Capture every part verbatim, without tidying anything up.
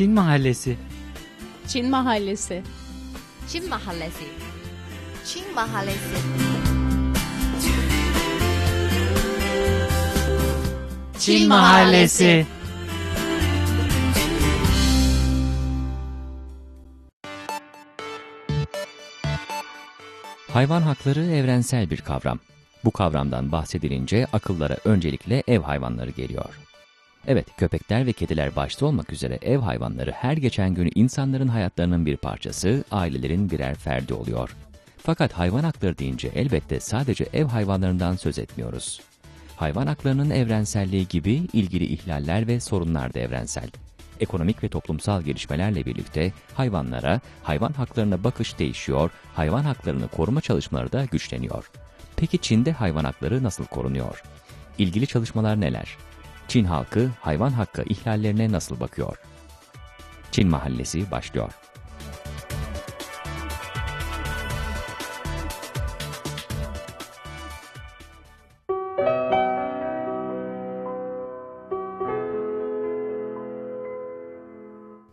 Çin Mahallesi. Çin Mahallesi. Çin Mahallesi. Çin Mahallesi. Çin Mahallesi. Hayvan hakları evrensel bir kavram. Bu kavramdan bahsedilince akıllara öncelikle ev hayvanları geliyor. Evet, köpekler ve kediler başta olmak üzere ev hayvanları her geçen gün insanların hayatlarının bir parçası, ailelerin birer ferdi oluyor. Fakat hayvan hakları deyince elbette sadece ev hayvanlarından söz etmiyoruz. Hayvan haklarının evrenselliği gibi ilgili ihlaller ve sorunlar da evrensel. Ekonomik ve toplumsal gelişmelerle birlikte hayvanlara, hayvan haklarına bakış değişiyor, hayvan haklarını koruma çalışmaları da güçleniyor. Peki Çin'de hayvan hakları nasıl korunuyor? İlgili çalışmalar neler? Çin halkı hayvan hakkı ihlallerine nasıl bakıyor? Çin Mahallesi başlıyor.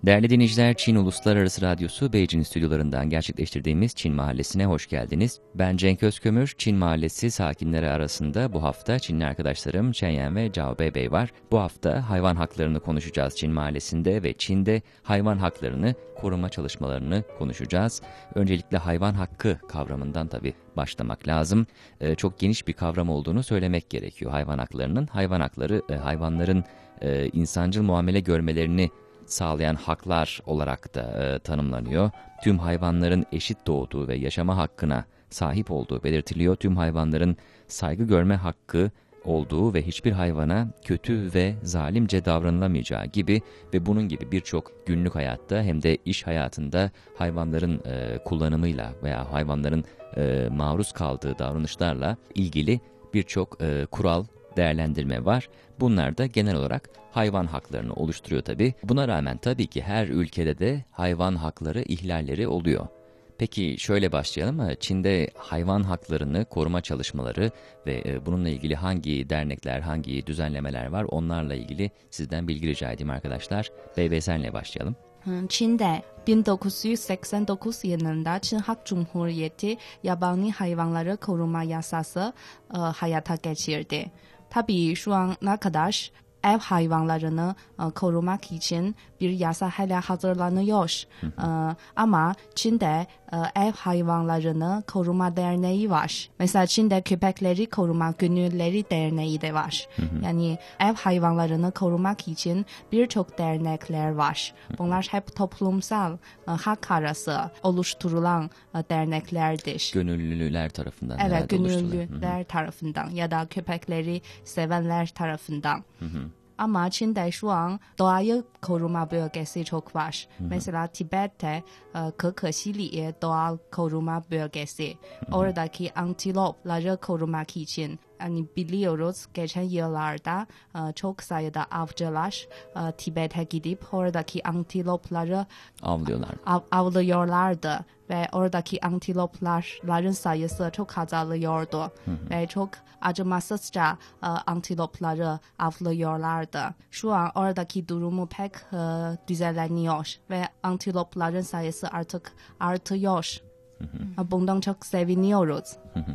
Değerli dinleyiciler, Çin Uluslararası Radyosu Beijing stüdyolarından gerçekleştirdiğimiz Çin Mahallesi'ne hoş geldiniz. Ben Cenk Özkömür, Çin Mahallesi sakinleri arasında bu hafta Çinli arkadaşlarım Chen Yan ve Cao Bebey var. Bu hafta hayvan haklarını konuşacağız Çin Mahallesi'nde ve Çin'de hayvan haklarını koruma çalışmalarını konuşacağız. Öncelikle hayvan hakkı kavramından tabii başlamak lazım. Ee, çok geniş bir kavram olduğunu söylemek gerekiyor hayvan haklarının. Hayvan hakları, e, hayvanların e, insancıl muamele görmelerini sağlayan haklar olarak da e, tanımlanıyor. Tüm hayvanların eşit doğduğu ve yaşama hakkına sahip olduğu belirtiliyor. Tüm hayvanların saygı görme hakkı olduğu ve hiçbir hayvana kötü ve zalimce davranılamayacağı gibi ve bunun gibi birçok günlük hayatta hem de iş hayatında hayvanların e, kullanımıyla veya hayvanların e, maruz kaldığı davranışlarla ilgili birçok e, kural, değerlendirme var. Bunlar da genel olarak hayvan haklarını oluşturuyor tabii. Buna rağmen tabii ki her ülkede de hayvan hakları ihlalleri oluyor. Peki şöyle başlayalım. Çin'de hayvan haklarını koruma çalışmaları ve bununla ilgili hangi dernekler, hangi düzenlemeler var onlarla ilgili sizden bilgi rica edeyim arkadaşlar. B B S'le başlayalım. Çin'de bin dokuz yüz seksen dokuz yılında Çin Halk Cumhuriyeti yabani hayvanları koruma yasası e, hayata geçirdi. Tabii şu ana kadar ev hayvanlarını e, korumak için bir yasa hala hazırlanıyor. E, ama Çin'de e, ev hayvanlarını koruma derneği var. Mesela Çin'de köpekleri koruma gönüllüleri derneği de var. Hı hı. Yani ev hayvanlarını korumak için birçok dernekler var. Bunlar hep toplumsal e, hak arası oluşturulan e, derneklerdir. Gönüllüler tarafından. Evet, gönüllüler tarafından ya da köpekleri sevenler tarafından. Hı hı. Ama Çin'de şu an doğayı koruma bölgesi çok var. Hı-hı. Mesela Tibet'te Kekesili'ye doğal koruma bölgesi. Hı-hı. Oradaki antilopları korumak için. Yani biliyoruz geçen yıllarda çok sayıda avcılar Tibet'e gidip oradaki antilopları avlıyorlar. av, avlıyorlardı. Ve oradaki antilopların sayısı çok azalıyordu. Hı hı. Ve çok acımasızca antilopları avlıyorlardı. Şu an oradaki durumu pek düzenleniyor ve antilopların sayısı artık artıyor. Hı hı. Bundan çok seviniyoruz. Hı hı.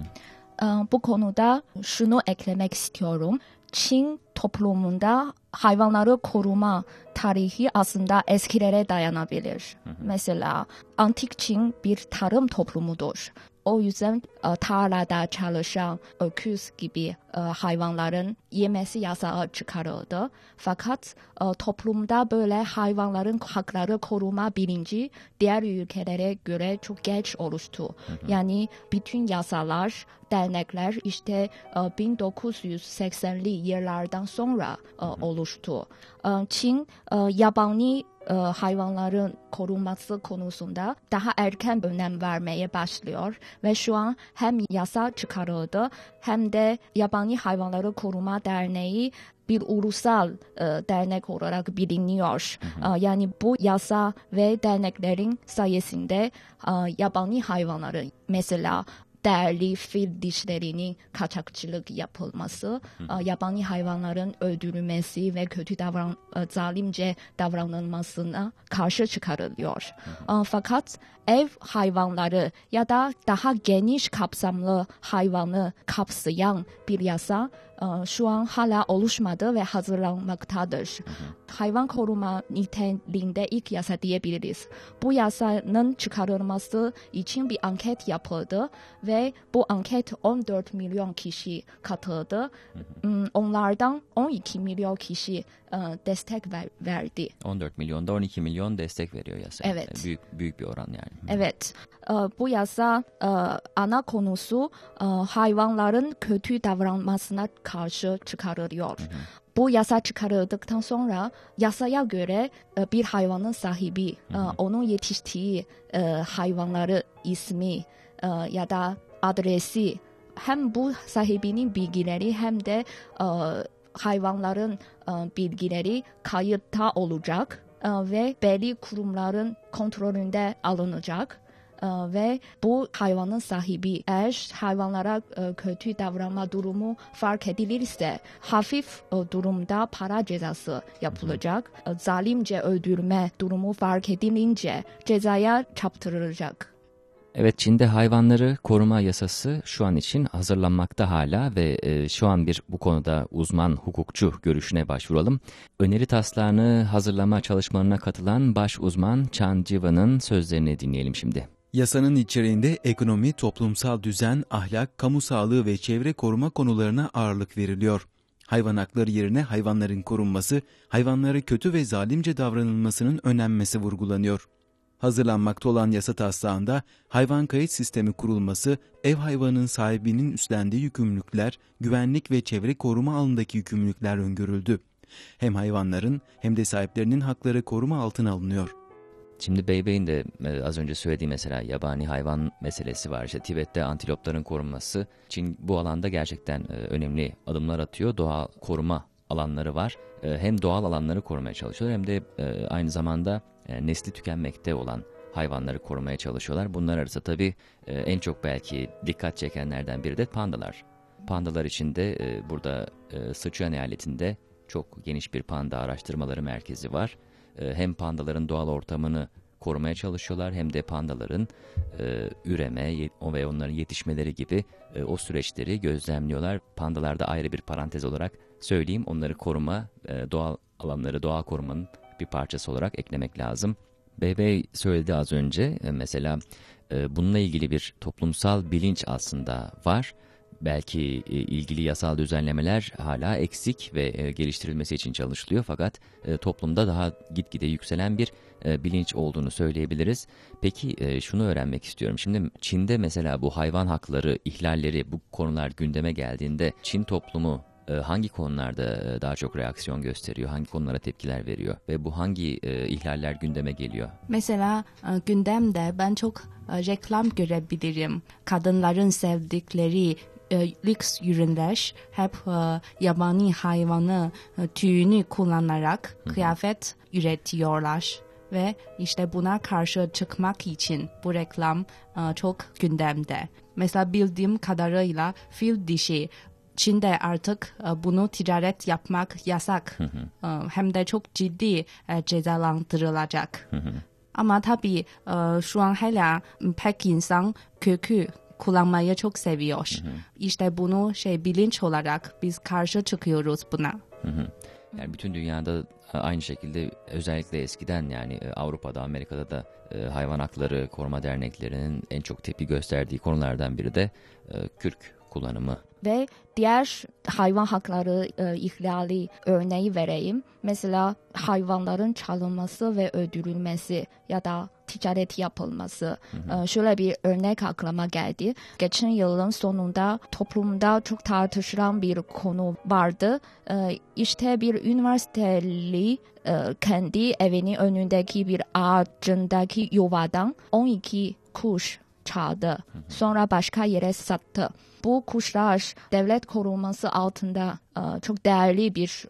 Bu konuda şunu eklemek istiyorum. Çin toplumunda hayvanları koruma tarihi aslında eskilere dayanabilir. Hı hı. Mesela antik Çin bir tarım toplumudur. O yüzden tarlada çalışan öküz gibi hayvanların yemesi yasağı çıkarıldı. Fakat toplumda böyle hayvanların hakları koruma bilinci diğer ülkelere göre çok geç oluştu. Hı hı. Yani bütün yasalar, dernekler işte bin dokuz yüz seksenli yıllardan sonra hı hı. oluştu. Çin yabani hayvanların korunması konusunda daha erken önem vermeye başlıyor ve şu an hem yasa çıkarıldı hem de yabani hayvanları koruma derneği bir ulusal e, dernek olarak biliniyor. Hı hı. E, yani bu yasa ve derneklerin sayesinde e, yabani hayvanları mesela değerli fil dişlerinin kaçakçılık yapılması, e, yabani hayvanların öldürülmesi ve kötü davran, e, zalimce davranılmasına karşı çıkarılıyor. E, fakat ev hayvanları ya da daha geniş kapsamlı hayvanı kapsayan bir yasa şu an hala oluşmadı ve hazırlanmaktadır. Hı-hı. Hayvan koruma niteliğinde ilk yasa diyebiliriz. Bu yasanın çıkarılması için bir anket yapıldı ve bu anket on dört milyon kişi katıldı. Hı-hı. Onlardan on iki milyon kişi destek ver, verdi. on dört milyonda on iki milyon destek veriyor yasa. Evet. Büyük, büyük bir oran yani. Evet. Bu yasa ana konusu hayvanların kötü davranmasına karşı çıkarılıyor. Hı hı. Bu yasa çıkarıldıktan sonra yasaya göre bir hayvanın sahibi, hı hı, onun yetiştiği hayvanları ismi ya da adresi, hem bu sahibinin bilgileri hem de hayvanların bilgileri kayıtta olacak ve belli kurumların kontrolünde alınacak. Ve bu hayvanın sahibi eğer hayvanlara kötü davranma durumu fark edilirse hafif durumda para cezası yapılacak. Zalimce öldürme durumu fark edilince cezaya çarptırılacak. Evet, Çin'de hayvanları koruma yasası şu an için hazırlanmakta hala ve e, şu an bir bu konuda uzman hukukçu görüşüne başvuralım. Öneri taslağını hazırlama çalışmalarına katılan baş uzman Chan Jivan'ın sözlerini dinleyelim şimdi. Yasanın içeriğinde ekonomi, toplumsal düzen, ahlak, kamu sağlığı ve çevre koruma konularına ağırlık veriliyor. Hayvan hakları yerine hayvanların korunması, hayvanlara kötü ve zalimce davranılmasının önlenmesi vurgulanıyor. Hazırlanmakta olan yasa taslağında hayvan kayıt sistemi kurulması, ev hayvanının sahibinin üstlendiği yükümlülükler, güvenlik ve çevre koruma alanındaki yükümlülükler öngörüldü. Hem hayvanların hem de sahiplerinin hakları koruma altına alınıyor. Şimdi Beybey'in de az önce söylediği mesela yabani hayvan meselesi var. İşte Tibet'te antilopların korunması. Çin bu alanda gerçekten önemli adımlar atıyor. Doğal koruma alanları var. Hem doğal alanları korumaya çalışıyorlar hem de aynı zamanda nesli tükenmekte olan hayvanları korumaya çalışıyorlar. Bunlar arasında tabii en çok belki dikkat çekenlerden biri de pandalar. Pandalar için de burada Sichuan eyaletinde çok geniş bir panda araştırmaları merkezi var. Hem pandaların doğal ortamını korumaya çalışıyorlar hem de pandaların e, üreme ve onların yetişmeleri gibi e, o süreçleri gözlemliyorlar. Pandalarda ayrı bir parantez olarak söyleyeyim, onları koruma, e, doğal alanları doğal korumanın bir parçası olarak eklemek lazım. Beybey söyledi az önce e, mesela e, bununla ilgili bir toplumsal bilinç aslında var. Belki ilgili yasal düzenlemeler hala eksik ve geliştirilmesi için çalışılıyor fakat toplumda daha gitgide yükselen bir bilinç olduğunu söyleyebiliriz. Peki şunu öğrenmek istiyorum. Şimdi Çin'de mesela bu hayvan hakları ihlalleri bu konular gündeme geldiğinde Çin toplumu hangi konularda daha çok reaksiyon gösteriyor, hangi konulara tepkiler veriyor ve bu hangi ihlaller gündeme geliyor? Mesela gündemde ben çok reklam görebilirim. Kadınların sevdikleri lüks ürünler hep e, yabani hayvanı e, tüyünü kullanarak Hı-hı. kıyafet üretiyorlar ve işte buna karşı çıkmak için bu reklam e, çok gündemde. Mesela bildiğim kadarıyla fil dişi Çin'de artık e, bunu ticaret yapmak yasak, e, hem de çok ciddi e, cezalandırılacak. Hı-hı. Ama tabii e, şu an hala pek insan kökü kullanmayı çok seviyor. Hı hı. İşte bunu şey bilinç olarak biz karşı çıkıyoruz buna. Hı hı. Yani bütün dünyada aynı şekilde özellikle eskiden yani Avrupa'da, Amerika'da da hayvan hakları koruma derneklerinin en çok tepki gösterdiği konulardan biri de kürk kullanımı. Ve diğer hayvan hakları e, ihlali örneği vereyim. Mesela hayvanların çalınması ve öldürülmesi ya da ticaret yapılması. Hı hı. E, şöyle bir örnek aklıma geldi. Geçen yılın sonunda toplumda çok tartışılan bir konu vardı. E, işte bir üniversiteli e, kendi evinin önündeki bir ağacındaki yuvadan on iki kuş çaldı. Sonra başka yere sattı. Bu kuşlar devlet koruması altında çok değerli bir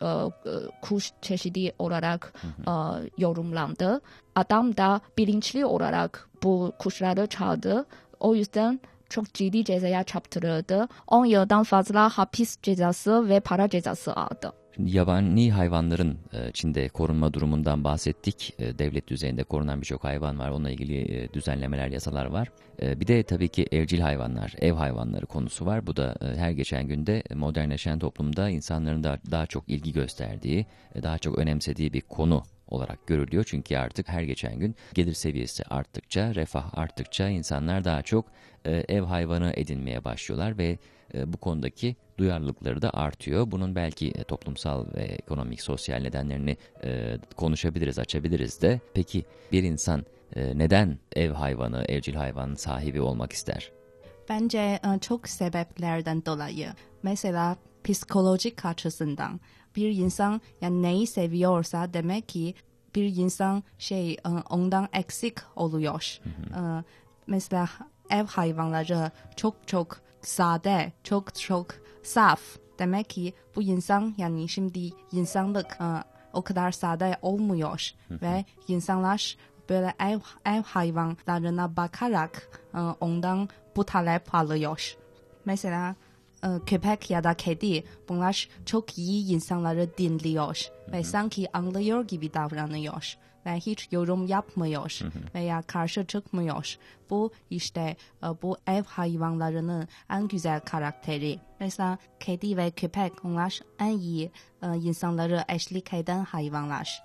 kuş çeşidi olarak yorumlandı. Adam da bilinçli olarak bu kuşları çaldı. O yüzden çok ciddi cezaya çarptırıldı. on yıldan fazla hapis cezası ve para cezası aldı. Şimdi yabani hayvanların Çin'de korunma durumundan bahsettik. Devlet düzeyinde korunan birçok hayvan var. Onunla ilgili düzenlemeler, yasalar var. Bir de tabii ki evcil hayvanlar, ev hayvanları konusu var. Bu da her geçen günde modernleşen toplumda insanların da daha çok ilgi gösterdiği, daha çok önemsediği bir konu olarak görülüyor. Çünkü artık her geçen gün gelir seviyesi arttıkça, refah arttıkça insanlar daha çok ev hayvanı edinmeye başlıyorlar ve bu konudaki duyarlılıkları da artıyor. Bunun belki toplumsal ve ekonomik, sosyal nedenlerini konuşabiliriz, açabiliriz de. Peki bir insan neden ev hayvanı, evcil hayvan sahibi olmak ister? Bence çok sebeplerden dolayı. Mesela psikolojik açısından. Bir insan yani neyi seviyorsa demek ki bir insan şey ondan eksik oluyor. Hı hı. Mesela ev hayvanları çok çok sade, çok çok saf. Demek ki bu insan yani şimdi insanlık o kadar sade olmuyor. Hı hı. Ve insanlar böyle ev, ev hayvanlarına bakarak ondan bu talep alıyor. Mesela köpek ya da kedi, bunlar çok iyi insanları dinliyor ve sanki anlıyor gibi davranıyor ve hiç yorum yapmıyor veya karşı çıkmıyor. Bu işte bu ev hayvanlarının en güzel karakteri. Mesela kedi ve köpek, onlar en iyi insanları eşlik eden hayvanlar.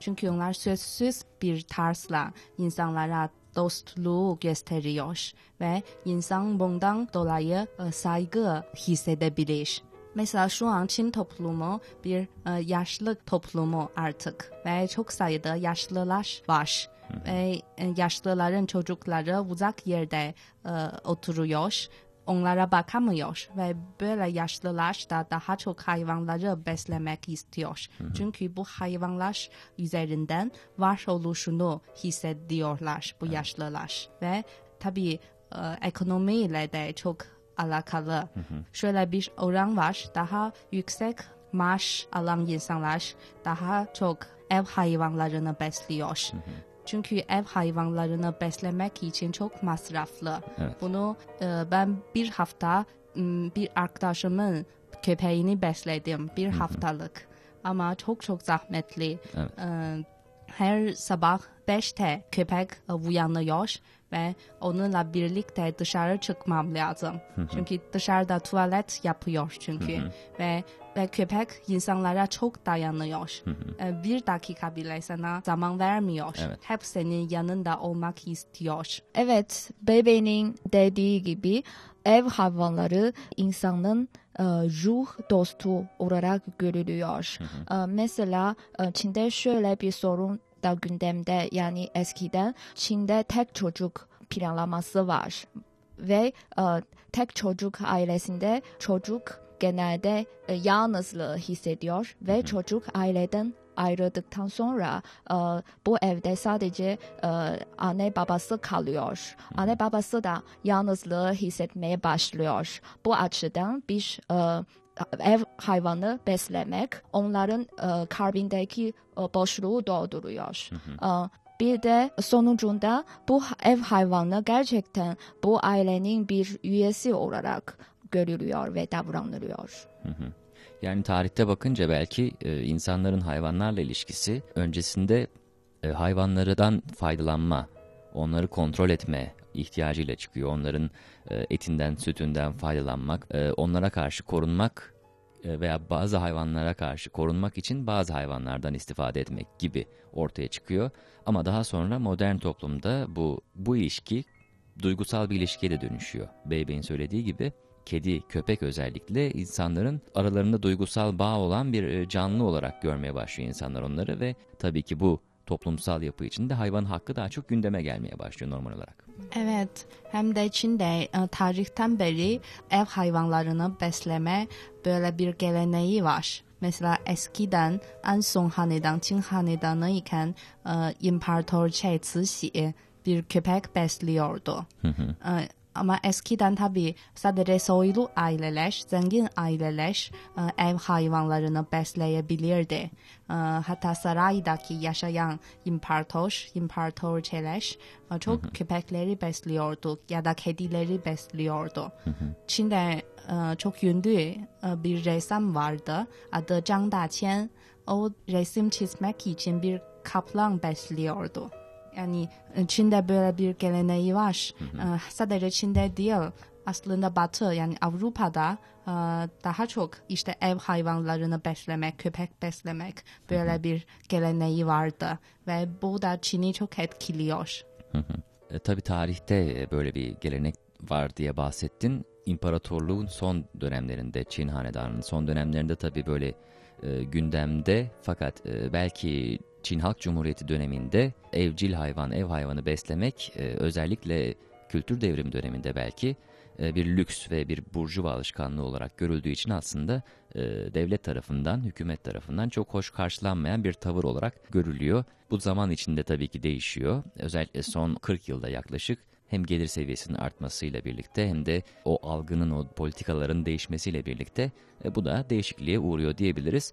Çünkü onlar sözsüz bir tarzla insanlara dostluğu gösteriyor ve insan bundan dolayı saygı hissedebilir. Mesela şu an Çin toplumu bir yaşlı toplumu artık ve çok sayıda yaşlılar var. Ve yaşlıların çocukları uzak yerde oturuyor, onlara bakamıyor ve böyle yaşlılar da daha çok hayvanları beslemek istiyor. Hı hı. Çünkü bu hayvanlar üzerinden varoluşunu hissediyorlar bu yaşlılar. Hı. Ve tabii e, ekonomiyle de çok alakalı. Hı hı. Şöyle bir oran var, daha yüksek maaş alan insanlar daha çok ev hayvanlarını besliyor. Hı hı. Çünkü ev hayvanlarını beslemek için çok masraflı. Evet. Bunu e, ben bir hafta bir arkadaşımın köpeğini besledim. Bir Hı-hı. haftalık. Ama çok çok zahmetli. Evet. E, her sabah beşte köpek uyanıyor ve onunla birlikte dışarı çıkmam lazım. Hı-hı. Çünkü dışarıda tuvalet yapıyor çünkü. Hı-hı. Ve Ve köpek insanlara çok dayanıyor. Hı hı. Bir dakika bile sana zaman vermiyor. Evet. Hep senin yanında olmak istiyor. Evet, bebeğin dediği gibi ev hayvanları insanın ruh dostu olarak görülüyor. Hı hı. Mesela Çin'de şöyle bir sorun da gündemde. Yani eskiden Çin'de tek çocuk planlaması var. Ve tek çocuk ailesinde çocuk genelde e, yalnızlığı hissediyor ve çocuk aileden ayrıldıktan sonra e, bu evde sadece e, anne babası kalıyor. Anne babası da yalnızlığı hissetmeye başlıyor. Bu açıdan bir e, ev hayvanı beslemek onların e, kalbindeki e, boşluğu dolduruyor. E, Bir de sonucunda bu ev hayvanı gerçekten bu ailenin bir üyesi olarak görülüyor ve davranılıyor. Hı hı. Yani tarihte bakınca belki e, insanların hayvanlarla ilişkisi öncesinde e, hayvanlardan faydalanma, onları kontrol etme ihtiyacıyla çıkıyor. Onların e, etinden, sütünden faydalanmak, e, onlara karşı korunmak e, veya bazı hayvanlara karşı korunmak için bazı hayvanlardan istifade etmek gibi ortaya çıkıyor. Ama daha sonra modern toplumda bu bu ilişki duygusal bir ilişkiye de dönüşüyor. Beybey'in söylediği gibi kedi, köpek özellikle insanların aralarında duygusal bağ olan bir canlı olarak görmeye başlıyor insanlar onları ve tabii ki bu toplumsal yapı içinde hayvan hakkı daha çok gündeme gelmeye başlıyor normal olarak. Evet, hem de Çin'de tarihten beri ev hayvanlarını besleme böyle bir geleneği var. Mesela eskiden An-Song hanedan, Çin hanedanı iken İmparator Ch'ai-Zi-Syi bir köpek besliyordu. Hı hı. Ama eskiden tabii sadece soylu aileler, zengin aileler ev hayvanlarını besleyebilirdi. Hatta saraydaki yaşayan imparator, imparatorçeler çok hı hı. köpekleri besliyordu ya da kedileri besliyordu. Hı hı. Çin'de çok ünlü bir ressam vardı, adı Can Daqian. O resim çizmek için bir kaplan besliyordu. Yani Çin'de böyle bir geleneği var. Hı hı. Sadece Çin'de değil, aslında Batı, yani Avrupa'da daha çok işte ev hayvanlarını beslemek, köpek beslemek böyle hı hı. bir geleneği vardı. Ve bu da Çin'i çok etkiliyor. Hı hı. E, tabii tarihte böyle bir gelenek var diye bahsettin. İmparatorluğun son dönemlerinde, Çin hanedanının son dönemlerinde tabii böyle e, gündemde, fakat e, belki... Çin Halk Cumhuriyeti döneminde evcil hayvan, ev hayvanı beslemek e, özellikle kültür devrimi döneminde belki e, bir lüks ve bir burjuva alışkanlığı olarak görüldüğü için aslında e, devlet tarafından, hükümet tarafından çok hoş karşılanmayan bir tavır olarak görülüyor. Bu zaman içinde tabii ki değişiyor. Özellikle son kırk yılda yaklaşık hem gelir seviyesinin artmasıyla birlikte hem de o algının, o politikaların değişmesiyle birlikte e, bu da değişikliğe uğruyor diyebiliriz.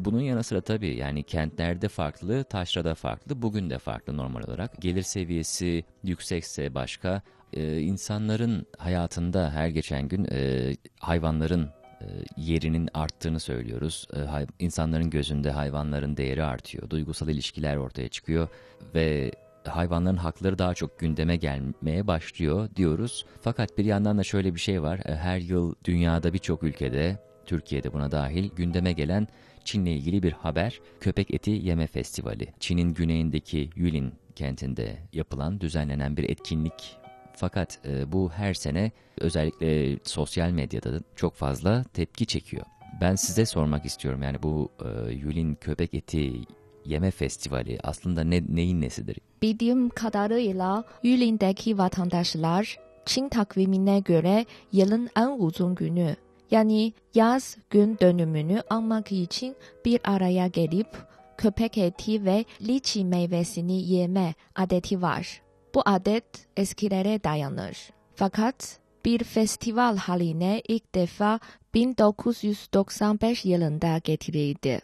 Bunun yanı sıra tabii yani kentlerde farklı, taşrada farklı, bugün de farklı normal olarak. Gelir seviyesi yüksekse başka, ee, insanların hayatında her geçen gün e, hayvanların e, yerinin arttığını söylüyoruz. E, hay- insanların gözünde hayvanların değeri artıyor, duygusal ilişkiler ortaya çıkıyor ve hayvanların hakları daha çok gündeme gelmeye başlıyor diyoruz. Fakat bir yandan da şöyle bir şey var, her yıl dünyada birçok ülkede, Türkiye'de buna dahil gündeme gelen Çin'le ilgili bir haber, köpek eti yeme festivali. Çin'in güneyindeki Yulin kentinde yapılan, düzenlenen bir etkinlik. Fakat e, bu her sene özellikle sosyal medyada çok fazla tepki çekiyor. Ben size sormak istiyorum, yani bu e, Yulin köpek eti yeme festivali aslında ne, neyin nesidir? Bildiğim kadarıyla Yulin'deki vatandaşlar Çin takvimine göre yılın en uzun günü, yani yaz gün dönümünü anmak için bir araya gelip köpek eti ve liçi meyvesini yeme adeti var. Bu adet eskilere dayanır. Fakat bir festival haline ilk defa bin dokuz yüz doksan beş yılında getirildi.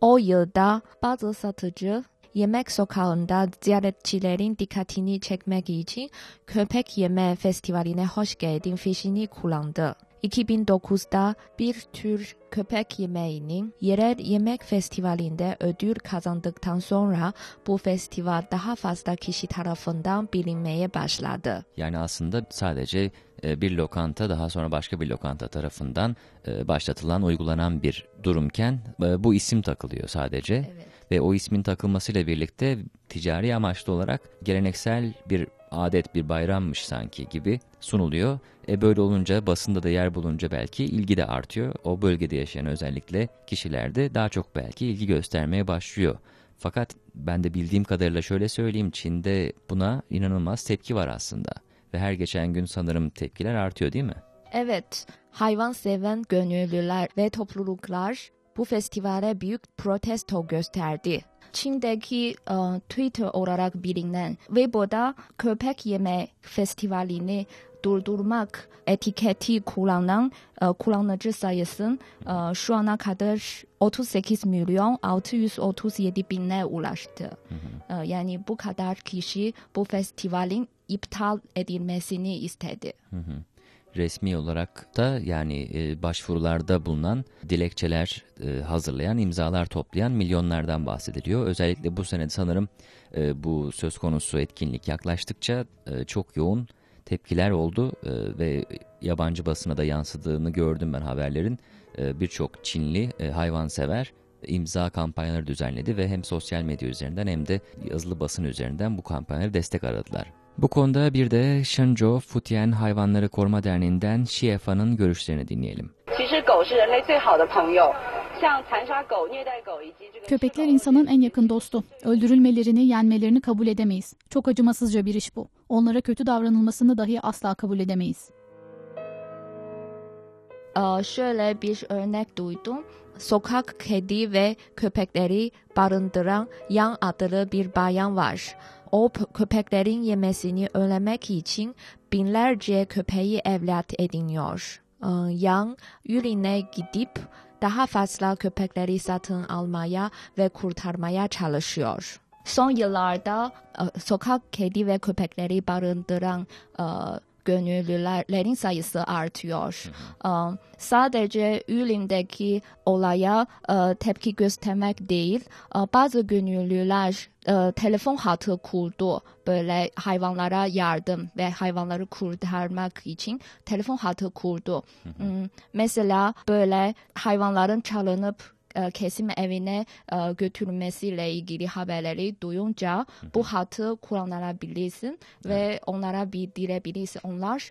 O yılda bazı satıcı yemek sokağında ziyaretçilerin dikkatini çekmek için köpek yeme festivaline hoş geldin fişini kullandı. iki bin dokuzda bir tür köpek yemeğinin yerel yemek festivalinde ödül kazandıktan sonra bu festival daha fazla kişi tarafından bilinmeye başladı. Yani aslında sadece bir lokanta daha sonra başka bir lokanta tarafından başlatılan, uygulanan bir durumken bu isim takılıyor sadece. Evet. Ve o ismin takılmasıyla birlikte ticari amaçlı olarak geleneksel bir adet, bir bayrammış sanki gibi sunuluyor. E böyle olunca, basında da yer bulunca belki ilgi de artıyor. O bölgede yaşayan özellikle kişiler de daha çok belki ilgi göstermeye başlıyor. Fakat ben de bildiğim kadarıyla şöyle söyleyeyim, Çin'de buna inanılmaz tepki var aslında. Ve her geçen gün sanırım tepkiler artıyor, değil mi? Evet, hayvan seven gönüllüler ve topluluklar bu festivale büyük protesto gösterdi. Çin'deki uh, Twitter olarak bilinen Weibo'da köpek yeme festivalini durdurmak etiketi kullanan uh, kullanıcı sayısı uh, şu ana kadar otuz sekiz milyon altı yüz otuz yedi bine ulaştı. Hı hı. Uh, yani bu kadar kişi bu festivalin iptal edilmesini istedi. Hı hı. Resmi olarak da yani e, başvurularda bulunan, dilekçeler e, hazırlayan, imzalar toplayan milyonlardan bahsediliyor. Özellikle bu sene sanırım e, bu söz konusu etkinlik yaklaştıkça e, çok yoğun tepkiler oldu e, ve yabancı basına da yansıdığını gördüm ben haberlerin. E, birçok Çinli e, hayvansever imza kampanyaları düzenledi ve hem sosyal medya üzerinden hem de yazılı basın üzerinden bu kampanyalara destek aradılar. Bu konuda bir de Shenzhou Futian Hayvanları Koruma Derneği'nden Şiefa'nın görüşlerini dinleyelim. Köpekler insanın en yakın dostu. Öldürülmelerini, yenmelerini kabul edemeyiz. Çok acımasızca bir iş bu. Onlara kötü davranılmasını dahi asla kabul edemeyiz. Ee, şöyle bir örnek duydum. Sokak kedi ve köpekleri barındıran Yang adlı bir bayan var. O köpeklerin yemesini önlemek için binlerce köpeği evlat ediniyor. Yang, Yulin'e gidip daha fazla köpekleri satın almaya ve kurtarmaya çalışıyor. Son yıllarda sokak kedi ve köpekleri barındıran gönüllülerin sayısı artıyor. Sadece Yulin'deki olaya tepki göstermek değil, bazı gönüllüler telefon hattı kurdu. Böyle hayvanlara yardım ve hayvanları kurtarmak için telefon hattı kurdu. Mesela böyle hayvanların çalınıp kesim evine götürülmesiyle ilgili haberleri duyunca hı hı. bu hatı kullanabilirsin ve evet. onlara bildirebilirsin. Onlar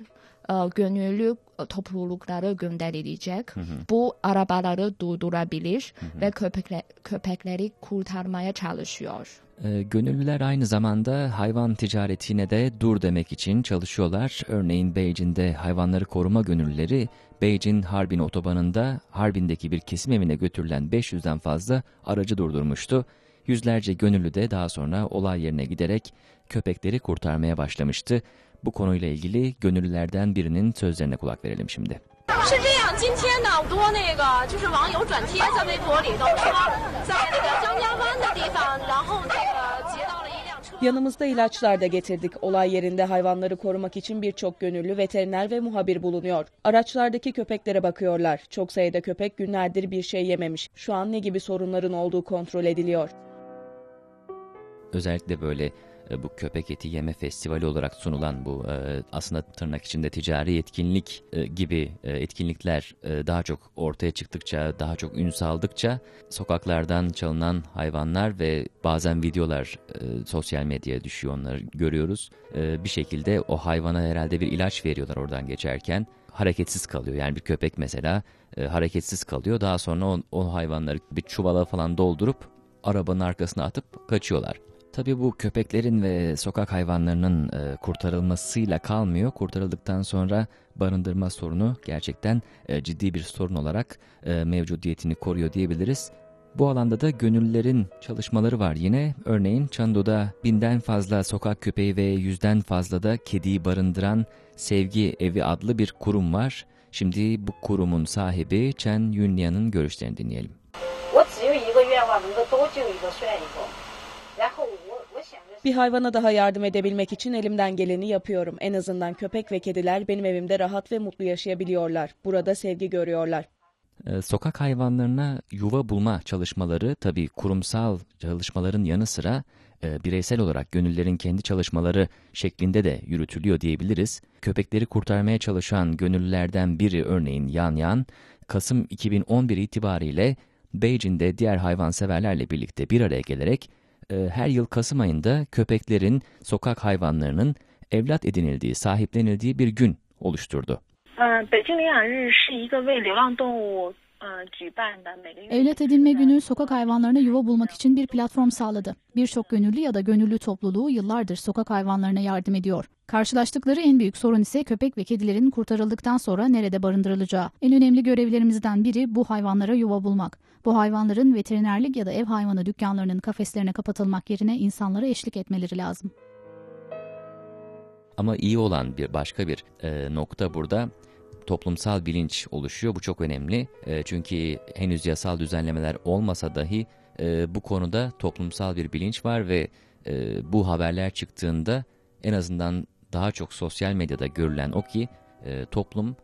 gönüllü topluluklara gönderilecek. Hı hı. Bu arabaları durdurabilir hı hı. ve köpekle, köpekleri kurtarmaya çalışıyor. E, gönüllüler aynı zamanda hayvan ticaretine de dur demek için çalışıyorlar. Örneğin Beijing'de hayvanları koruma gönüllüleri Beijing Harbin otobanında Harbin'deki bir kesim evine götürülen beş yüzden fazla aracı durdurmuştu. Yüzlerce gönüllü de daha sonra olay yerine giderek köpekleri kurtarmaya başlamıştı. Bu konuyla ilgili gönüllülerden birinin sözlerine kulak verelim şimdi. Yanımızda ilaçlar da getirdik. Olay yerinde hayvanları korumak için birçok gönüllü veteriner ve muhabir bulunuyor. Araçlardaki köpeklere bakıyorlar. Çok sayıda köpek günlerdir bir şey yememiş. Şu an ne gibi sorunların olduğu kontrol ediliyor. Özellikle böyle bu köpek eti yeme festivali olarak sunulan bu aslında tırnak içinde ticari etkinlik gibi etkinlikler daha çok ortaya çıktıkça, daha çok ün saldıkça sokaklardan çalınan hayvanlar ve bazen videolar sosyal medyaya düşüyor, onları görüyoruz. Bir şekilde o hayvana herhalde bir ilaç veriyorlar oradan geçerken. Hareketsiz kalıyor. Yani bir köpek mesela hareketsiz kalıyor. Daha sonra o, o hayvanları bir çuvala falan doldurup arabanın arkasına atıp kaçıyorlar. Tabii bu köpeklerin ve sokak hayvanlarının e, kurtarılmasıyla kalmıyor. Kurtarıldıktan sonra barındırma sorunu gerçekten e, ciddi bir sorun olarak e, mevcudiyetini koruyor diyebiliriz. Bu alanda da gönüllülerin çalışmaları var yine. Örneğin Çandu'da binden fazla sokak köpeği ve yüzden fazla da kediyi barındıran Sevgi Evi adlı bir kurum var. Şimdi bu kurumun sahibi Chen Yan'ın görüşlerini dinleyelim. Bir hayvana daha yardım edebilmek için elimden geleni yapıyorum. En azından köpek ve kediler benim evimde rahat ve mutlu yaşayabiliyorlar. Burada sevgi görüyorlar. Ee, sokak hayvanlarına yuva bulma çalışmaları tabii kurumsal çalışmaların yanı sıra e, bireysel olarak gönüllülerin kendi çalışmaları şeklinde de yürütülüyor diyebiliriz. Köpekleri kurtarmaya çalışan gönüllülerden biri örneğin Yan Yan, Kasım iki bin on bir itibariyle Beijing'de diğer hayvanseverlerle birlikte bir araya gelerek her yıl Kasım ayında köpeklerin, sokak hayvanlarının evlat edinildiği, sahiplenildiği bir gün oluşturdu. Evlat edinme günü sokak hayvanlarına yuva bulmak için bir platform sağladı. Birçok gönüllü ya da gönüllü topluluğu yıllardır sokak hayvanlarına yardım ediyor. Karşılaştıkları en büyük sorun ise köpek ve kedilerin kurtarıldıktan sonra nerede barındırılacağı. En önemli görevlerimizden biri bu hayvanlara yuva bulmak. Bu hayvanların veterinerlik ya da ev hayvanı dükkanlarının kafeslerine kapatılmak yerine insanlara eşlik etmeleri lazım. Ama iyi olan bir başka bir e, nokta burada. Toplumsal bilinç oluşuyor. Bu çok önemli. E, çünkü henüz yasal düzenlemeler olmasa dahi e, bu konuda toplumsal bir bilinç var ve e, bu haberler çıktığında en azından daha çok sosyal medyada görülen o ki e, toplum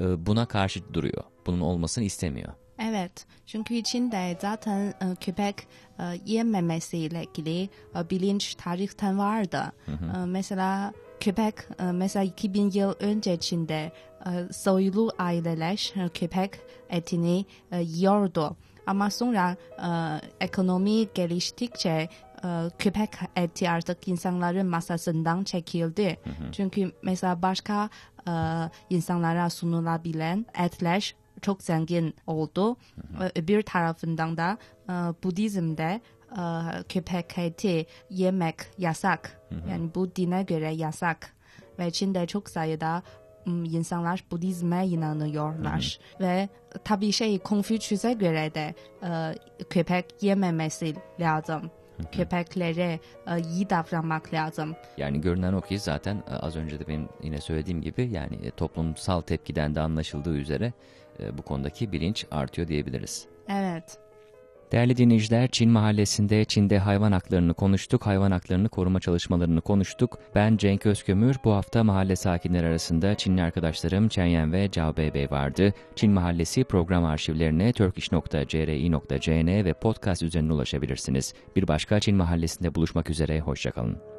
e, buna karşı duruyor. Bunun olmasını istemiyor. Evet, çünkü Çin'de zaten e, köpek e, yememesiyle ilgili e, bilinç tarihten vardı. Hı hı. E, mesela köpek, e, mesela iki bin yıl önce Çin'de e, soylu aileler e, köpek etini e, yiyordu. Ama sonra e, ekonomi geliştikçe e, köpek eti artık insanların masasından çekildi. Hı hı. Çünkü mesela başka e, insanlara sunulabilen etler çok zengin oldu. Hı hı. Öbür tarafından da e, Budizm'de e, köpek eti yemek yasak. Hı hı. Yani bu dine göre yasak. Ve Çin'de çok sayıda insanlar Budizm'e inanıyorlar. Hı hı. Ve tabii şey Konfüçyüs'e göre de e, köpek yememesi lazım. köpeklere e, iyi davranmak lazım. Yani görünen o ki zaten az önce de benim yine söylediğim gibi yani toplumsal tepkiden de anlaşıldığı üzere e, bu konudaki bilinç artıyor diyebiliriz. Evet. Değerli dinleyiciler, Çin Mahallesi'nde Çin'de hayvan haklarını konuştuk, hayvan haklarını koruma çalışmalarını konuştuk. Ben Cenk Özkömür, bu hafta mahalle sakinleri arasında Çinli arkadaşlarım Chen Yan ve Cao Bebey vardı. Çin Mahallesi program arşivlerine turkish dot c r i dot c n ve podcast üzerine ulaşabilirsiniz. Bir başka Çin Mahallesi'nde buluşmak üzere, hoşçakalın.